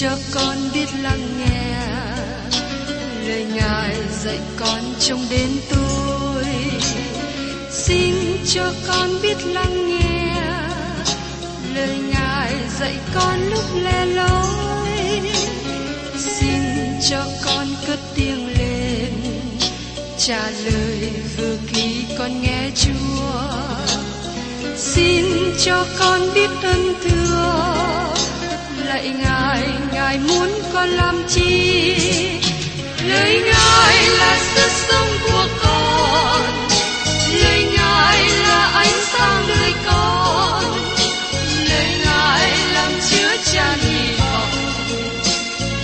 cho con biết lắng nghe lời Ngài dạy con trong đến tôi. Xin cho con biết lắng nghe lời Ngài dạy con lúc lẻ loi. Xin cho con cất tiếng lên trả lời vừa khi con nghe Chúa. Xin cho con biết ơn thưa lạy Ngài, Ngài muốn con làm chi? Lời Ngài là sự sống của con, lời Ngài là ánh sáng đời con, lời Ngài làm chứa tràn hy vọng,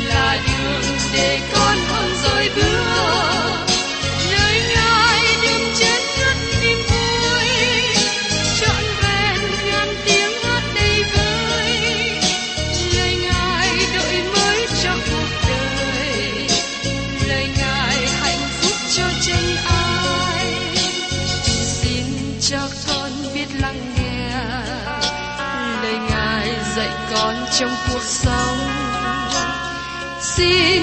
là đường để con không rời bước. Lời Ngài đêm chết rất niềm vui, trọn vẹn ngàn tiếng hát đầy vơi. Lời Ngài đổi mới cho cuộc đời, lời Ngài hạnh phúc cho chân ai. Xin cho con biết lắng nghe lời Ngài dạy con trong cuộc sống. Xin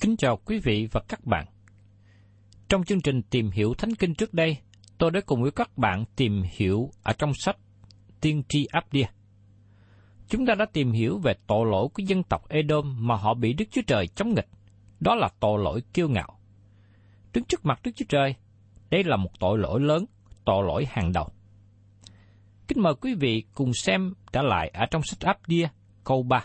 Kính chào quý vị và các bạn. Trong chương trình Tìm Hiểu Thánh Kinh trước đây, tôi đã cùng với các bạn tìm hiểu ở trong sách Tiên tri Áp-đia. Chúng ta đã tìm hiểu về tội lỗi của dân tộc Ê Đôm mà họ bị Đức Chúa Trời chống nghịch. Đó là tội lỗi kiêu ngạo. Đứng trước mặt Đức Chúa Trời, đây là một tội lỗi lớn, tội lỗi hàng đầu. Kính mời quý vị cùng xem trở lại ở trong sách Áp-đia câu 3.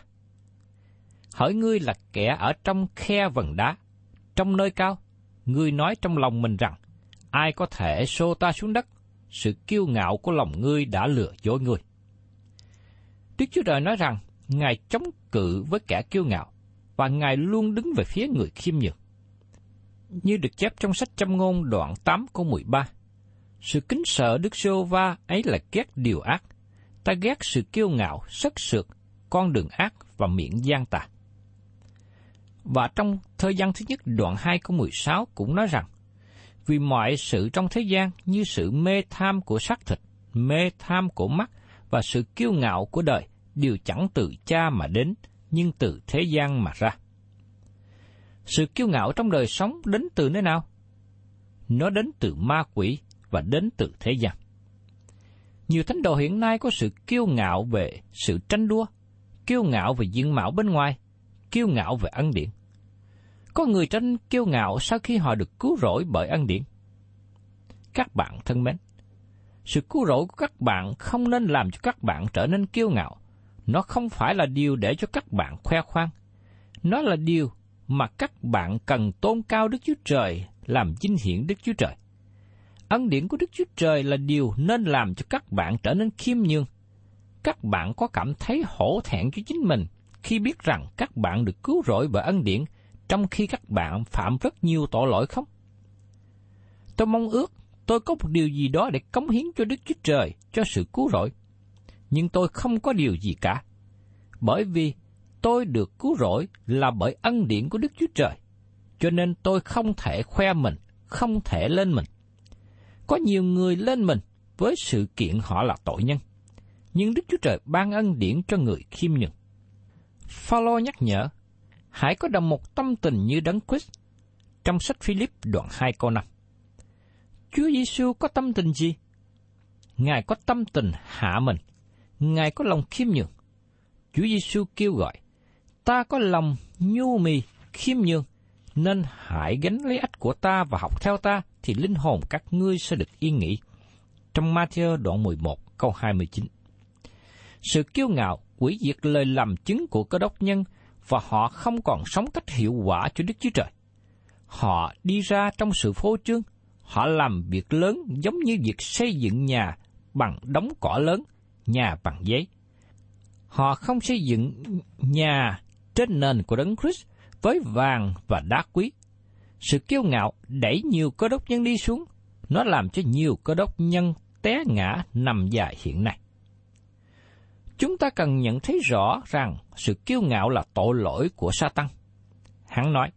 Hỡi ngươi là kẻ ở trong khe vần đá, trong nơi cao, ngươi nói trong lòng mình rằng, ai có thể xô ta xuống đất, sự kiêu ngạo của lòng ngươi đã lừa dối ngươi. Đức Chúa Trời nói rằng, Ngài chống cự với kẻ kiêu ngạo, và Ngài luôn đứng về phía người khiêm nhường. Như được chép trong sách Châm ngôn đoạn 8 câu 13, sự kính sợ Đức Giê-hô-va ấy là ghét điều ác, ta ghét sự kiêu ngạo, sất sượt, con đường ác và miệng gian tà. Và trong thời gian thứ nhất đoạn 2 câu 16 cũng nói rằng, vì mọi sự trong thế gian như sự mê tham của xác thịt, mê tham của mắt và sự kiêu ngạo của đời đều chẳng từ cha mà đến, nhưng từ thế gian mà ra. Sự kiêu ngạo trong đời sống đến từ nơi nào? Nó đến từ ma quỷ và đến từ thế gian. Nhiều thánh đồ hiện nay có sự kiêu ngạo về sự tranh đua, kiêu ngạo về diện mạo bên ngoài, kiêu ngạo về ân điển. Có người tranh kiêu ngạo sau khi họ được cứu rỗi bởi ân điển. Các bạn thân mến, sự cứu rỗi của các bạn không nên làm cho các bạn trở nên kiêu ngạo. Nó không phải là điều để cho các bạn khoe khoang. Nó là điều mà các bạn cần tôn cao Đức Chúa Trời, làm vinh hiển Đức Chúa Trời. Ân điển của Đức Chúa Trời là điều nên làm cho các bạn trở nên khiêm nhường. Các bạn có cảm thấy hổ thẹn cho chính mình khi biết rằng các bạn được cứu rỗi bởi ân điển, trong khi các bạn phạm rất nhiều tội lỗi không? Tôi mong ước tôi có một điều gì đó để cống hiến cho Đức Chúa Trời, cho sự cứu rỗi. Nhưng tôi không có điều gì cả, bởi vì tôi được cứu rỗi là bởi ân điển của Đức Chúa Trời, cho nên tôi không thể khoe mình, không thể lên mình. Có nhiều người lên mình với sự kiện họ là tội nhân, nhưng Đức Chúa Trời ban ân điển cho người khiêm nhường. Phao-lô nhắc nhở, hãy có đồng một tâm tình như Đấng Christ trong sách Philip đoạn 2 câu 5. Chúa Giêsu có tâm tình gì? Ngài có tâm tình hạ mình, Ngài có lòng khiêm nhường. Chúa Giêsu kêu gọi, ta có lòng nhu mì, khiêm nhường, nên hãy gánh lấy ách của ta và học theo ta, thì linh hồn các ngươi sẽ được yên nghỉ. Trong Matthew đoạn 11 câu 29. Sự kiêu ngạo hủy diệt lời làm chứng của cơ đốc nhân, và họ không còn sống cách hiệu quả cho Đức Chúa Trời. Họ đi ra trong sự phô trương, họ làm việc lớn giống như việc xây dựng nhà bằng đống cỏ lớn, nhà bằng giấy. Họ không xây dựng nhà trên nền của Đấng Christ với vàng và đá quý. Sự kiêu ngạo đẩy nhiều cơ đốc nhân đi xuống, nó làm cho nhiều cơ đốc nhân té ngã nằm dài hiện nay. Chúng ta cần nhận thấy rõ rằng sự kiêu ngạo là tội lỗi của Sa-tan. Hắn nói,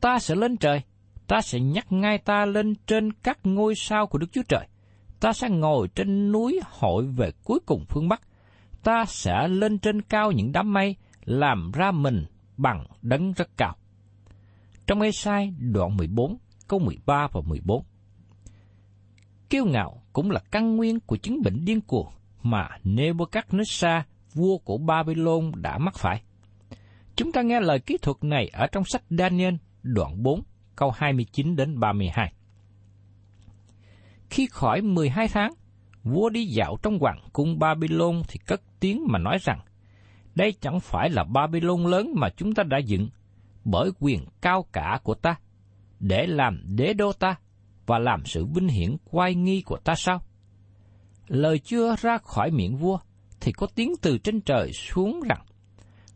ta sẽ lên trời, ta sẽ nhắc ngai ta lên trên các ngôi sao của Đức Chúa Trời. Ta sẽ ngồi trên núi hội về cuối cùng phương Bắc. Ta sẽ lên trên cao những đám mây, làm ra mình bằng đấng rất cao. Trong Esai đoạn 14, câu 13 và 14. Kiêu ngạo cũng là căn nguyên của chứng bệnh điên cuồng mà Nebuchadnezzar, vua của Babylon, đã mắc phải. Chúng ta nghe lời kỹ thuật này ở trong sách Daniel đoạn 4, câu 29 đến 32. Khi khỏi 12 tháng, vua đi dạo trong hoàng cung Babylon thì cất tiếng mà nói rằng, đây chẳng phải là Babylon lớn mà chúng ta đã dựng, bởi quyền cao cả của ta, để làm đế đô ta, và làm sự vinh hiển oai nghi của ta sao? Lời chưa ra khỏi miệng vua, thì có tiếng từ trên trời xuống rằng,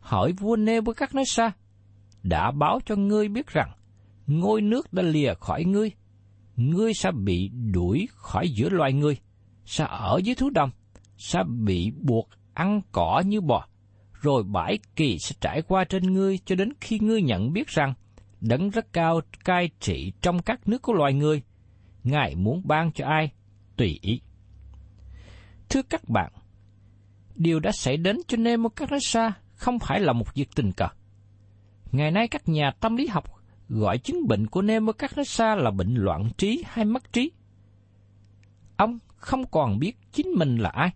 hỏi vua Nebuchadnezzar, đã báo cho ngươi biết rằng, ngôi nước đã lìa khỏi ngươi, ngươi sẽ bị đuổi khỏi giữa loài ngươi, sẽ ở dưới thú đồng, sẽ bị buộc ăn cỏ như bò, rồi bãi kỳ sẽ trải qua trên ngươi cho đến khi ngươi nhận biết rằng Đấng rất cao cai trị trong các nước của loài người, Ngài muốn ban cho ai tùy ý. Thưa các bạn, điều đã xảy đến cho Nebuchadnezzar không phải là một việc tình cờ. Ngày nay các nhà tâm lý học gọi chứng bệnh của Nebuchadnezzar là bệnh loạn trí hay mất trí. Ông không còn biết chính mình là ai.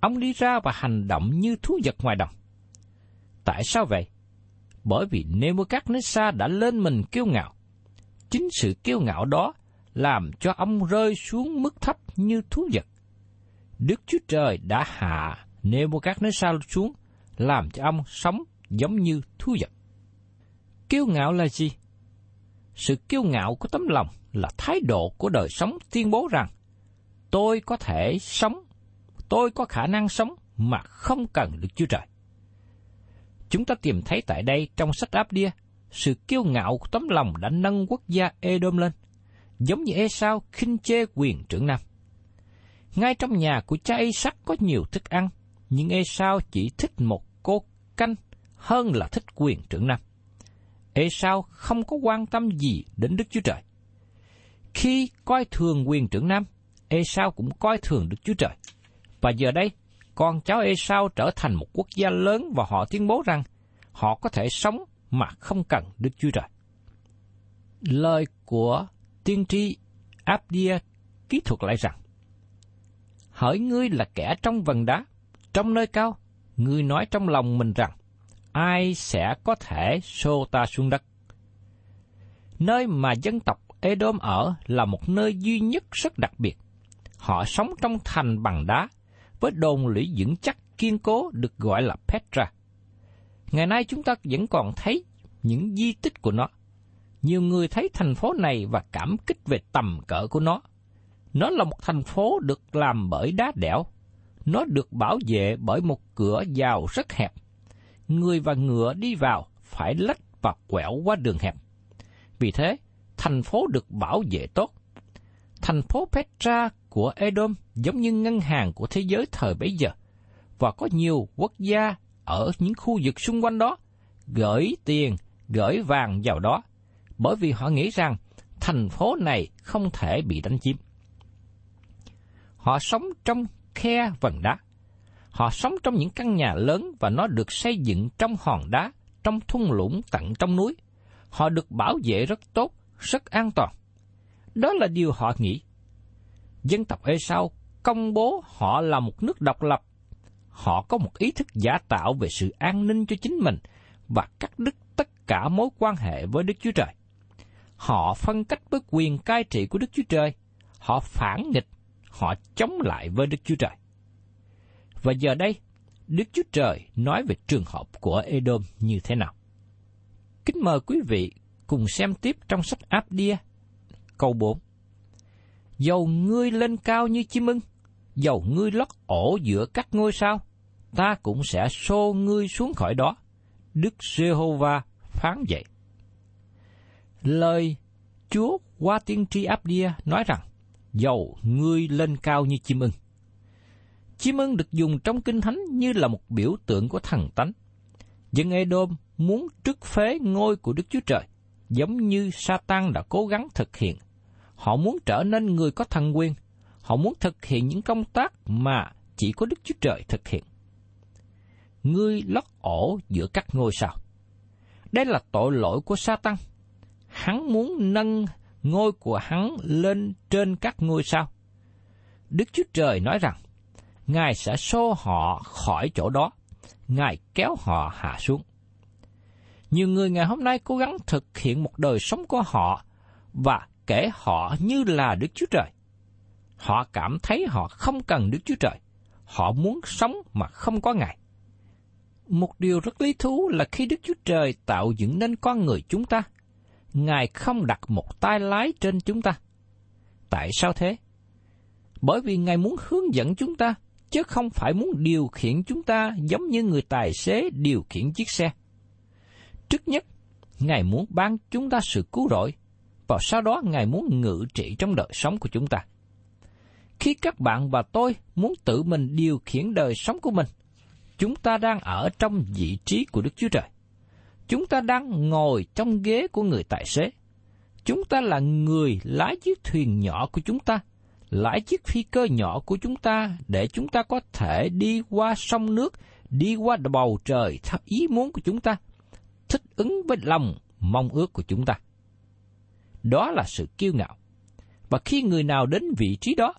Ông đi ra và hành động như thú vật ngoài đồng. Tại sao vậy? Bởi vì Nebuchadnezzar đã lên mình kiêu ngạo. Chính sự kiêu ngạo đó làm cho ông rơi xuống mức thấp như thú vật. Đức Chúa Trời đã hạ Nebuchadnezzar xuống, làm cho ông sống giống như thú vật. Kiêu ngạo là gì? Sự kiêu ngạo của tấm lòng là thái độ của đời sống tuyên bố rằng, tôi có thể sống, tôi có khả năng sống mà không cần Đức Chúa Trời. Chúng ta tìm thấy tại đây trong sách Áp-đia, sự kiêu ngạo của tấm lòng đã nâng quốc gia Ê Đôm lên, giống như Esau khinh chê quyền trưởng nam. Ngay trong nhà của cha Isaac có nhiều thức ăn, nhưng Esau chỉ thích một cốt canh hơn là thích quyền trưởng nam. Esau không có quan tâm gì đến Đức Chúa Trời. Khi coi thường quyền trưởng nam, Esau cũng coi thường Đức Chúa Trời. Và giờ đây, con cháu Esau trở thành một quốc gia lớn và họ tuyên bố rằng họ có thể sống mà không cần Đức Chúa Trời. Lời của tiên tri Áp-đia kỹ thuật lại rằng, hỡi ngươi là kẻ trong vần đá, trong nơi cao, ngươi nói trong lòng mình rằng, ai sẽ có thể xô ta xuống đất? Nơi mà dân tộc Ê-đôm ở là một nơi duy nhất rất đặc biệt. Họ sống trong thành bằng đá, với đồn lũy vững chắc kiên cố được gọi là Petra. Ngày nay chúng ta vẫn còn thấy những di tích của nó. Nhiều người thấy thành phố này và cảm kích về tầm cỡ của nó. Nó là một thành phố được làm bởi đá đẽo. Nó được bảo vệ bởi một cửa vào rất hẹp. Người và ngựa đi vào phải lách và quẹo qua đường hẹp. Vì thế, thành phố được bảo vệ tốt. Thành phố Petra của Edom giống như ngân hàng của thế giới thời bấy giờ, và có nhiều quốc gia ở những khu vực xung quanh đó gửi tiền, gửi vàng vào đó, bởi vì họ nghĩ rằng thành phố này không thể bị đánh chiếm. Họ sống trong khe vần đá. Họ sống trong những căn nhà lớn và nó được xây dựng trong hòn đá, trong thung lũng tận trong núi. Họ được bảo vệ rất tốt, rất an toàn. Đó là điều họ nghĩ. Dân tộc Esau công bố họ là một nước độc lập. Họ có một ý thức giả tạo về sự an ninh cho chính mình và cắt đứt tất cả mối quan hệ với Đức Chúa Trời. Họ phân cách với quyền cai trị của Đức Chúa Trời, họ phản nghịch, họ chống lại với Đức Chúa Trời. Và giờ đây, Đức Chúa Trời nói về trường hợp của Ê-đôm như thế nào? Kính mời quý vị cùng xem tiếp trong sách Áp-đia, câu 4. Dầu ngươi lên cao như chim ưng, dầu ngươi lót ổ giữa các ngôi sao, ta cũng sẽ xô ngươi xuống khỏi đó. Đức Giê-hô-va phán vậy. Lời Chúa qua tiên tri Áp-đia nói rằng, dầu ngươi lên cao như chim ưng. Chim ưng được dùng trong Kinh Thánh như là một biểu tượng của thần tánh. Dân Ê-đôm muốn trút phế ngôi của Đức Chúa Trời, giống như Sa-tan đã cố gắng thực hiện. Họ muốn trở nên người có thần quyền. Họ muốn thực hiện những công tác mà chỉ có Đức Chúa Trời thực hiện. Ngươi lót ổ giữa các ngôi sao. Đây là tội lỗi của Sa-tan. Hắn muốn nâng ngôi của hắn lên trên các ngôi sao. Đức Chúa Trời nói rằng, Ngài sẽ xô họ khỏi chỗ đó. Ngài kéo họ hạ xuống. Nhiều người ngày hôm nay cố gắng thực hiện một đời sống của họ và kể họ như là Đức Chúa Trời. Họ cảm thấy họ không cần Đức Chúa Trời. Họ muốn sống mà không có Ngài. Một điều rất lý thú là khi Đức Chúa Trời tạo dựng nên con người chúng ta, Ngài không đặt một tay lái trên chúng ta. Tại sao thế? Bởi vì Ngài muốn hướng dẫn chúng ta, chứ không phải muốn điều khiển chúng ta giống như người tài xế điều khiển chiếc xe. Trước nhất, Ngài muốn ban chúng ta sự cứu rỗi, và sau đó Ngài muốn ngự trị trong đời sống của chúng ta. Khi các bạn và tôi muốn tự mình điều khiển đời sống của mình, chúng ta đang ở trong vị trí của Đức Chúa Trời. Chúng ta đang ngồi trong ghế của người tài xế. Chúng ta là người lái chiếc thuyền nhỏ của chúng ta, lái chiếc phi cơ nhỏ của chúng ta để chúng ta có thể đi qua sông nước, đi qua bầu trời theo ý muốn của chúng ta, thích ứng với lòng mong ước của chúng ta. Đó là sự kiêu ngạo. Và khi người nào đến vị trí đó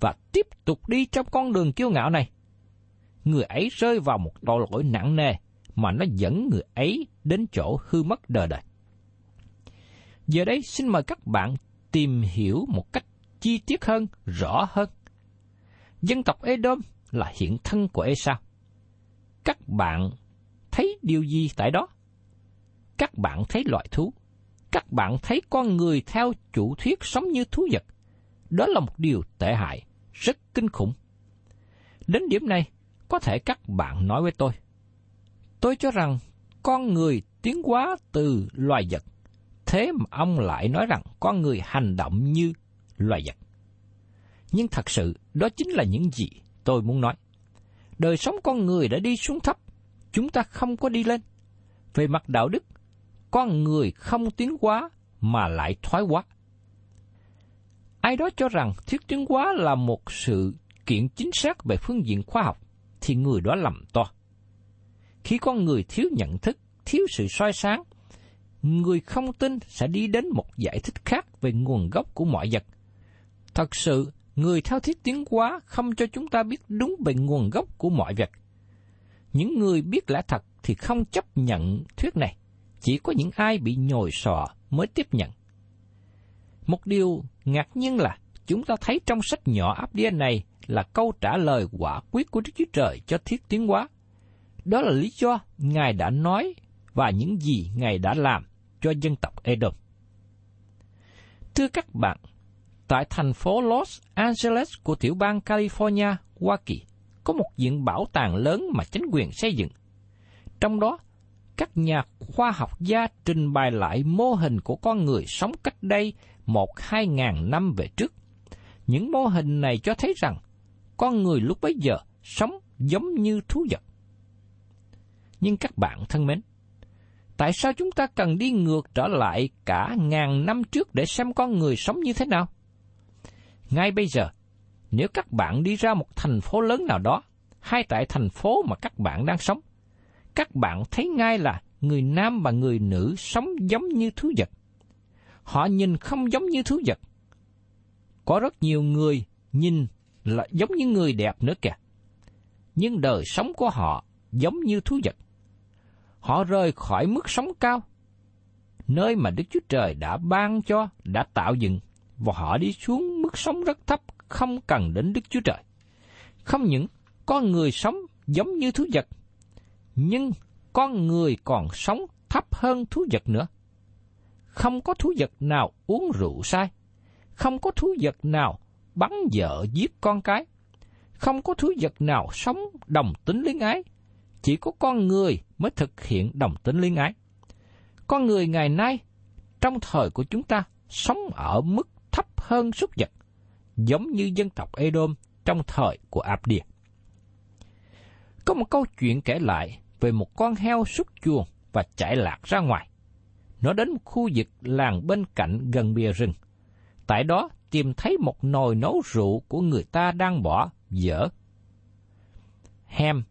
và tiếp tục đi trong con đường kiêu ngạo này, người ấy rơi vào một tội lỗi nặng nề mà nó dẫn người ấy đến chỗ hư mất đời đời. Giờ đây xin mời các bạn tìm hiểu một cách chi tiết hơn, rõ hơn. Dân tộc Ê-đôm là hiện thân của Esau. Các bạn thấy điều gì tại đó? Các bạn thấy loài thú. Các bạn thấy con người theo chủ thuyết sống như thú vật. Đó là một điều tệ hại, rất kinh khủng. Đến điểm này, có thể các bạn nói với tôi, tôi cho rằng con người tiến hóa từ loài vật, thế mà ông lại nói rằng con người hành động như loài vật. Nhưng thật sự, đó chính là những gì tôi muốn nói. Đời sống con người đã đi xuống thấp, chúng ta không có đi lên. Về mặt đạo đức, con người không tiến hóa mà lại thoái hóa. Ai đó cho rằng thuyết tiến hóa là một sự kiện chính xác về phương diện khoa học, thì người đó lầm to. Khi con người thiếu nhận thức, thiếu sự soi sáng, người không tin sẽ đi đến một giải thích khác về nguồn gốc của mọi vật. Thật sự, người theo thuyết tiến hóa không cho chúng ta biết đúng về nguồn gốc của mọi vật. Những người biết lẽ thật thì không chấp nhận thuyết này, chỉ có những ai bị nhồi sọ mới tiếp nhận. Một điều ngạc nhiên là chúng ta thấy trong sách nhỏ Áp-đia này là câu trả lời quả quyết của Đức Chúa Trời cho thuyết tiến hóa. Đó là lý do Ngài đã nói và những gì Ngài đã làm cho dân tộc Ê-đôm. Thưa các bạn, tại thành phố Los Angeles của tiểu bang California, Hoa Kỳ, có một viện bảo tàng lớn mà chính quyền xây dựng. Trong đó, các nhà khoa học gia trình bày lại mô hình của con người sống cách đây 1-2 ngàn năm về trước. Những mô hình này cho thấy rằng con người lúc bấy giờ sống giống như thú vật. Nhưng các bạn thân mến, tại sao chúng ta cần đi ngược trở lại cả ngàn năm trước để xem con người sống như thế nào? Ngay bây giờ, nếu các bạn đi ra một thành phố lớn nào đó, hay tại thành phố mà các bạn đang sống, các bạn thấy ngay là người nam và người nữ sống giống như thú vật. Họ nhìn không giống như thú vật. Có rất nhiều người nhìn là giống như người đẹp nữa kìa. Nhưng đời sống của họ giống như thú vật. Họ rời khỏi mức sống cao, nơi mà Đức Chúa Trời đã ban cho, đã tạo dựng, và họ đi xuống mức sống rất thấp, không cần đến Đức Chúa Trời. Không những con người sống giống như thú vật, nhưng con người còn sống thấp hơn thú vật nữa. Không có thú vật nào uống rượu say, không có thú vật nào bắn vợ giết con cái, không có thú vật nào sống đồng tính luyến ái, chỉ có con người mới thực hiện đồng tính luyến ái. Con người ngày nay, trong thời của chúng ta, sống ở mức thấp hơn súc vật, giống như dân tộc Ê Đôm trong thời của Áp-đia. Có một câu chuyện kể lại về một con heo súc chuồng và chạy lạc ra ngoài. Nó đến một khu vực làng bên cạnh gần bìa rừng. Tại đó tìm thấy một nồi nấu rượu của người ta đang bỏ dở hem.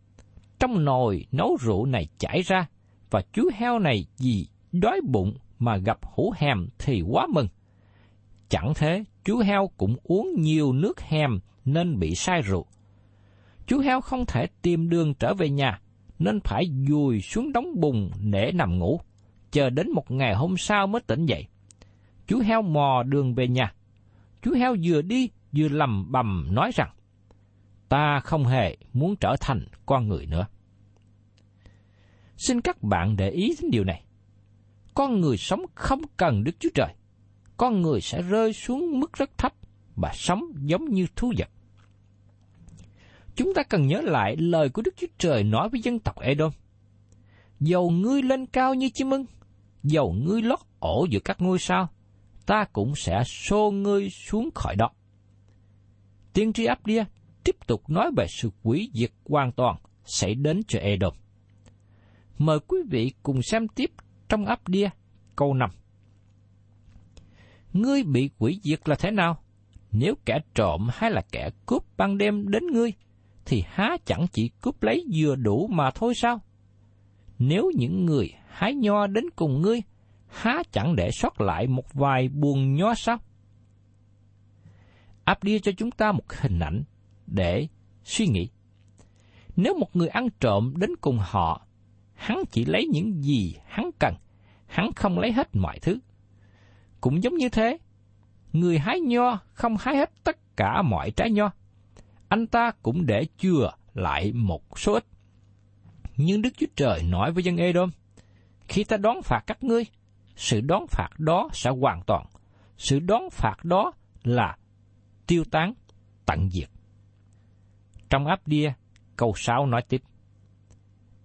Trong nồi nấu rượu này chảy ra, và chú heo này vì đói bụng mà gặp hũ hèm thì quá mừng. Chẳng thế, chú heo cũng uống nhiều nước hèm nên bị say rượu. Chú heo không thể tìm đường trở về nhà, nên phải dùi xuống đống bùn để nằm ngủ, chờ đến một ngày hôm sau mới tỉnh dậy. Chú heo mò đường về nhà. Chú heo vừa đi vừa lầm bầm nói rằng, ta không hề muốn trở thành con người nữa. Xin các bạn để ý đến điều này. Con người sống không cần Đức Chúa Trời. Con người sẽ rơi xuống mức rất thấp và sống giống như thú vật. Chúng ta cần nhớ lại lời của Đức Chúa Trời nói với dân tộc Ê Đôm. Dầu ngươi lên cao như chim ưng, dầu ngươi lót ổ giữa các ngôi sao, ta cũng sẽ xô ngươi xuống khỏi đó. Tiên tri Áp-đia tiếp tục nói về sự hủy diệt hoàn toàn xảy đến cho Ê Đôm. Mời quý vị cùng xem tiếp trong Áp-đia câu 5. Ngươi bị hủy diệt là thế nào? Nếu kẻ trộm hay là kẻ cướp ban đêm đến ngươi, thì há chẳng chỉ cướp lấy vừa đủ mà thôi sao? Nếu những người hái nho đến cùng ngươi, há chẳng để sót lại một vài buồng nho sao? Áp-đia cho chúng ta một hình ảnh để suy nghĩ. Nếu một người ăn trộm đến cùng họ, hắn chỉ lấy những gì hắn cần, hắn không lấy hết mọi thứ. Cũng giống như thế, người hái nho không hái hết tất cả mọi trái nho. Anh ta cũng để chừa lại một số ít. Nhưng Đức Chúa Trời nói với dân Ê Đôm, khi ta đón phạt các ngươi, sự đón phạt đó sẽ hoàn toàn. Sự đón phạt đó là tiêu tán, tận diệt. Trong Áp-đia, câu 6 nói tiếp,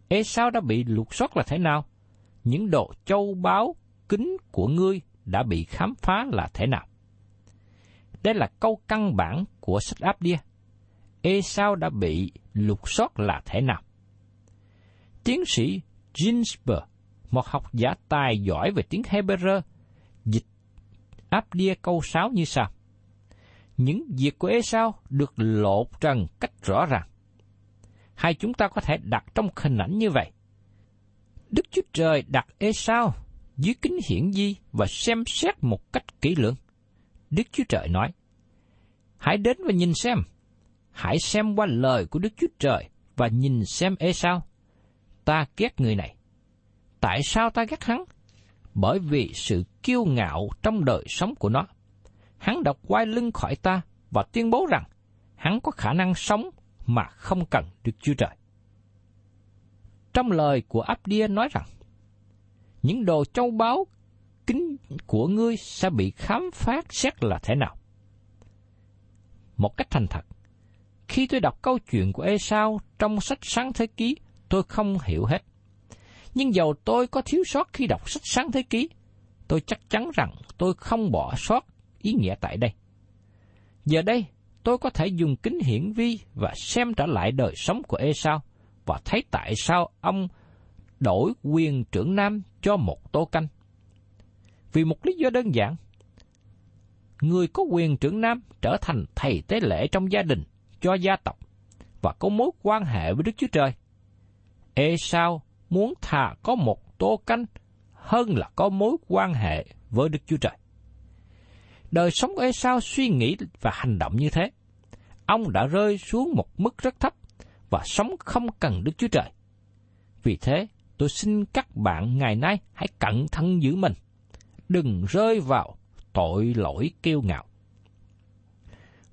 Esau đã bị lục soát là thế nào? Những đồ châu báu kính của ngươi đã bị khám phá là thế nào? Đây là câu căn bản của sách Áp-đia. Esau đã bị lục soát là thế nào? Tiến sĩ Ginsberg, một học giả tài giỏi về tiếng Hebrew, dịch Áp-đia câu 6 như sau. Những việc của Esau được lộ trần cách rõ ràng. Hay chúng ta có thể đặt trong hình ảnh như vậy. Đức Chúa Trời đặt Esau dưới kính hiển vi và xem xét một cách kỹ lưỡng. Đức Chúa Trời nói, hãy đến và nhìn xem. Hãy xem qua lời của Đức Chúa Trời và nhìn xem Esau. Ta ghét người này. Tại sao ta ghét hắn? Bởi vì sự kiêu ngạo trong đời sống của nó. Hắn đã quay lưng khỏi ta và tuyên bố rằng hắn có khả năng sống mà không cần Đức Chúa Trời. Trong lời của Áp-đia nói rằng, những đồ châu báu kính của ngươi sẽ bị khám phá xét là thế nào? Một cách thành thật, khi tôi đọc câu chuyện của Esau trong sách Sáng Thế Ký, tôi không hiểu hết. Nhưng dầu tôi có thiếu sót khi đọc sách Sáng Thế Ký, tôi chắc chắn rằng tôi không bỏ sót ý nghĩa tại đây. Giờ đây, tôi có thể dùng kính hiển vi và xem trở lại đời sống của Esau và thấy tại sao ông đổi quyền trưởng nam cho một tô canh. Vì một lý do đơn giản, người có quyền trưởng nam trở thành thầy tế lễ trong gia đình, cho gia tộc, và có mối quan hệ với Đức Chúa Trời. Esau muốn thà có một tô canh hơn là có mối quan hệ với Đức Chúa Trời. Đời sống của Esau suy nghĩ và hành động như thế. Ông đã rơi xuống một mức rất thấp và sống không cần Đức Chúa Trời. Vì thế, tôi xin các bạn ngày nay hãy cẩn thận giữ mình, đừng rơi vào tội lỗi kiêu ngạo.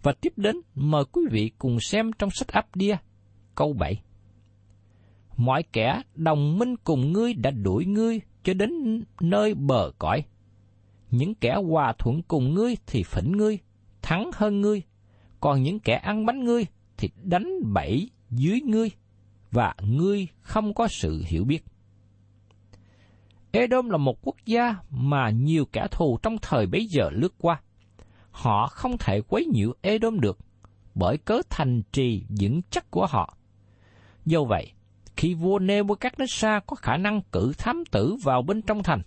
Và tiếp đến, mời quý vị cùng xem trong sách Áp-đia, câu 7. Mọi kẻ đồng minh cùng ngươi đã đuổi ngươi cho đến nơi bờ cõi. Những kẻ hòa thuận cùng ngươi thì phỉnh ngươi, thắng hơn ngươi, còn những kẻ ăn bánh ngươi thì đánh bẫy dưới ngươi, và ngươi không có sự hiểu biết. Ê Đôm là một quốc gia mà nhiều kẻ thù trong thời bấy giờ lướt qua. Họ không thể quấy nhiễu Ê Đôm được, bởi cớ thành trì vững chắc của họ. Do vậy, khi vua Nebuchadnezzar có khả năng cử thám tử vào bên trong thành,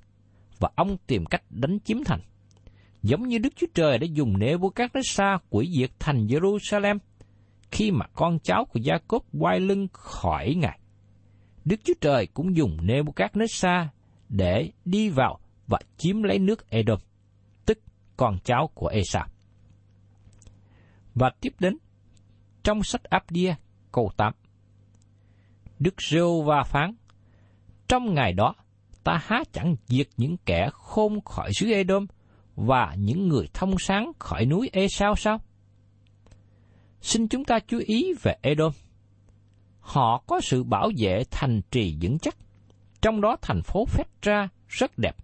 và ông tìm cách đánh chiếm thành. Giống như Đức Chúa Trời đã dùng Nebuchadnezzar quỷ diệt thành Giê-ru-sa-lem, khi mà con cháu của Gia-cốp quay lưng khỏi Ngài. Đức Chúa Trời cũng dùng Nebuchadnezzar để đi vào và chiếm lấy nước Ê Đôm, tức con cháu của Esau. Và tiếp đến, trong sách Áp-đia, câu 8. Đức Giê-hô-va phán, trong ngày đó, ta há chẳng diệt những kẻ khôn khỏi xứ Ê Đôm và những người thông sáng khỏi núi Esau sao? Xin chúng ta chú ý về Ê Đôm. Họ có sự bảo vệ thành trì vững chắc, trong đó thành phố Petra rất đẹp,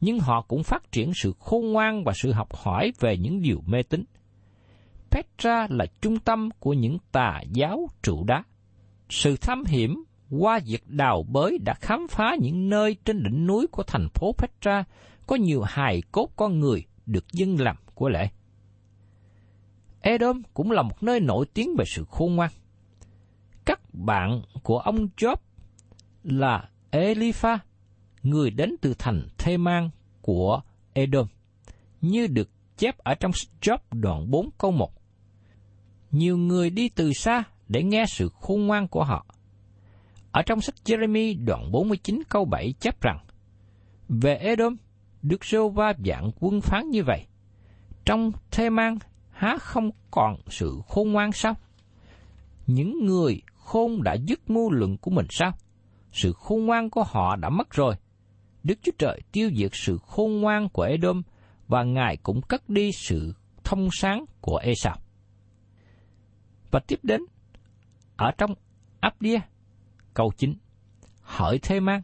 nhưng họ cũng phát triển sự khôn ngoan và sự học hỏi về những điều mê tín. Petra là trung tâm của những tà giáo trụ đá. Sự thám hiểm qua việc đào bới đã khám phá những nơi trên đỉnh núi của thành phố Petra có nhiều hài cốt con người được dâng làm của lễ. Ê Đôm cũng là một nơi nổi tiếng về sự khôn ngoan. Các bạn của ông Job là Eliphaz, người đến từ thành Thêman của Ê Đôm, như được chép ở trong Job đoạn 4 câu 1. Nhiều người đi từ xa để nghe sự khôn ngoan của họ. Ở trong sách Jeremiah đoạn 49 câu 7 chép rằng, về Ê Đôm, Đức Giê-hô-va vạn quân phán như vậy, trong Thêman há không còn sự khôn ngoan sao? Những người khôn đã dứt mưu luận của mình sao? Sự khôn ngoan của họ đã mất rồi. Đức Chúa Trời tiêu diệt sự khôn ngoan của Ê Đôm, và Ngài cũng cất đi sự thông sáng của Esau. Và tiếp đến, ở trong Áp-đia, câu 9, hỡi Thêman,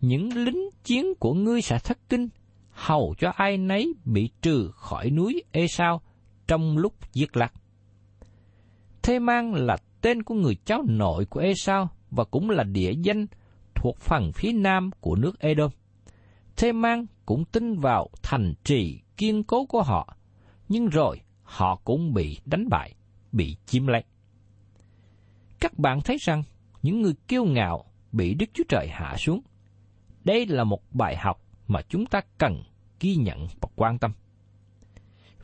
những lính chiến của ngươi sẽ thất kinh, hầu cho ai nấy bị trừ khỏi núi Esau trong lúc giết lạc. Thêman là tên của người cháu nội của Esau và cũng là địa danh thuộc phần phía nam của nước Ê Đôm. Thêman cũng tin vào thành trì kiên cố của họ, nhưng rồi họ cũng bị đánh bại, bị chiếm lấy. Các bạn thấy rằng những người kiêu ngạo bị Đức Chúa Trời hạ xuống. Đây là một bài học mà chúng ta cần ghi nhận và quan tâm.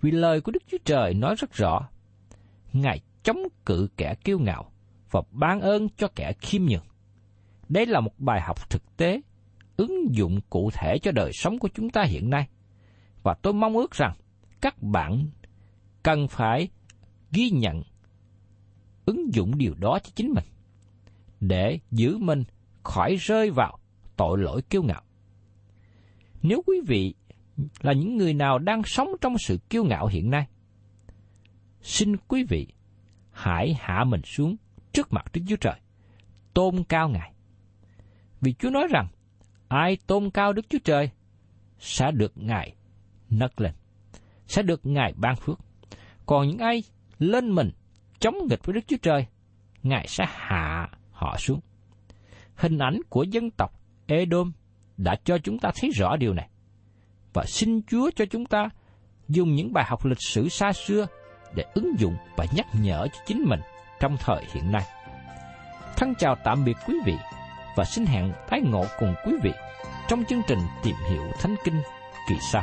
Vì lời của Đức Chúa Trời nói rất rõ, Ngài chống cự kẻ kiêu ngạo và ban ơn cho kẻ khiêm nhường. Đây là một bài học thực tế, ứng dụng cụ thể cho đời sống của chúng ta hiện nay. Và tôi mong ước rằng các bạn cần phải ghi nhận, ứng dụng điều đó cho chính mình, để giữ mình khỏi rơi vào tội lỗi kiêu ngạo. Nếu quý vị là những người nào đang sống trong sự kiêu ngạo hiện nay, xin quý vị hãy hạ mình xuống trước mặt Đức Chúa Trời, tôn cao Ngài. Vì Chúa nói rằng, ai tôn cao Đức Chúa Trời sẽ được Ngài nâng lên, sẽ được Ngài ban phước. Còn những ai lên mình chống nghịch với Đức Chúa Trời, Ngài sẽ hạ họ xuống. Hình ảnh của dân tộc Ê Đôm đã cho chúng ta thấy rõ điều này. Và xin Chúa cho chúng ta dùng những bài học lịch sử xa xưa để ứng dụng và nhắc nhở cho chính mình trong thời hiện nay. Thân chào tạm biệt quý vị và xin hẹn tái ngộ cùng quý vị trong chương trình Tìm Hiểu Thánh Kinh kỳ sau.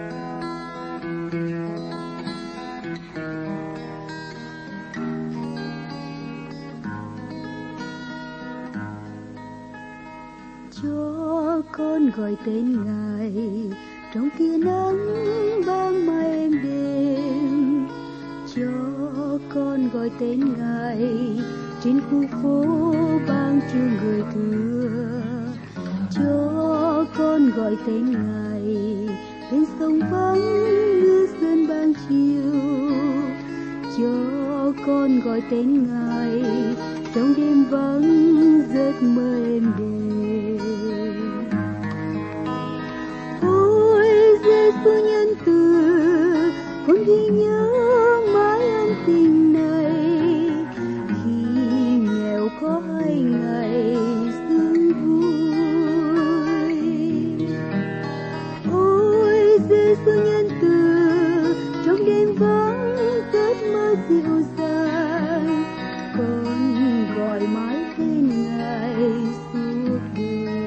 con gọi tên Ngài trong tia nắng ban mai đêm, cho con gọi tên Ngài trên khu phố ban chiều người thưa, cho con gọi tên Ngài bên sông vắng ngư dân ban chiều, cho con gọi tên Ngài trong đêm vắng giấc mơ êm đềm. Ôi Giê-xu nhân từ, con ghi nhớ mãi ân tình này, khi nghèo có hai ngày sương vui. Ôi Giê-xu nhân từ, trong đêm vắng giấc mơ dịu dàng, con gọi mãi tên Ngài suốt đời.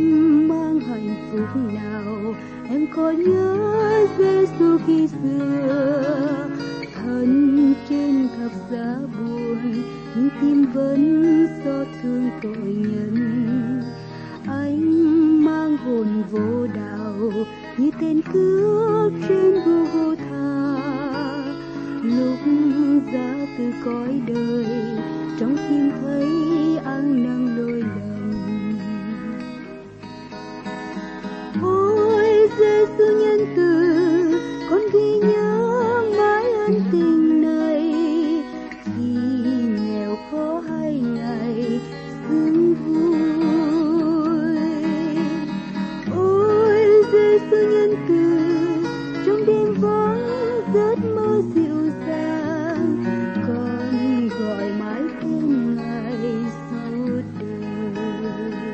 Em mang hạnh phúc nào, em có nhớ Giê-xu khi xưa, thân trên thập giá buồn nhưng tim vẫn xót thương tội nhân. Anh mang hồn vô đạo như tên cướp trên Gô-gô-tha, lúc ra từ cõi đời trong tim thấy ăn năn lỗi lầm. Ôi Giê-xu nhân từ, con ghi nhớ mãi ân tình này, khi nghèo khó hai ngày sương vui. Ôi Giê-xu nhân từ, trong đêm vắng giấc mơ dịu dàng, con gọi mãi tên Ngài suốt đời.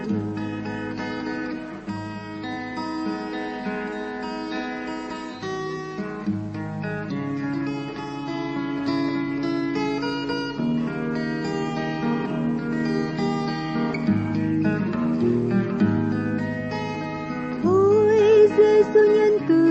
Ôi Giê-xu nhân từ,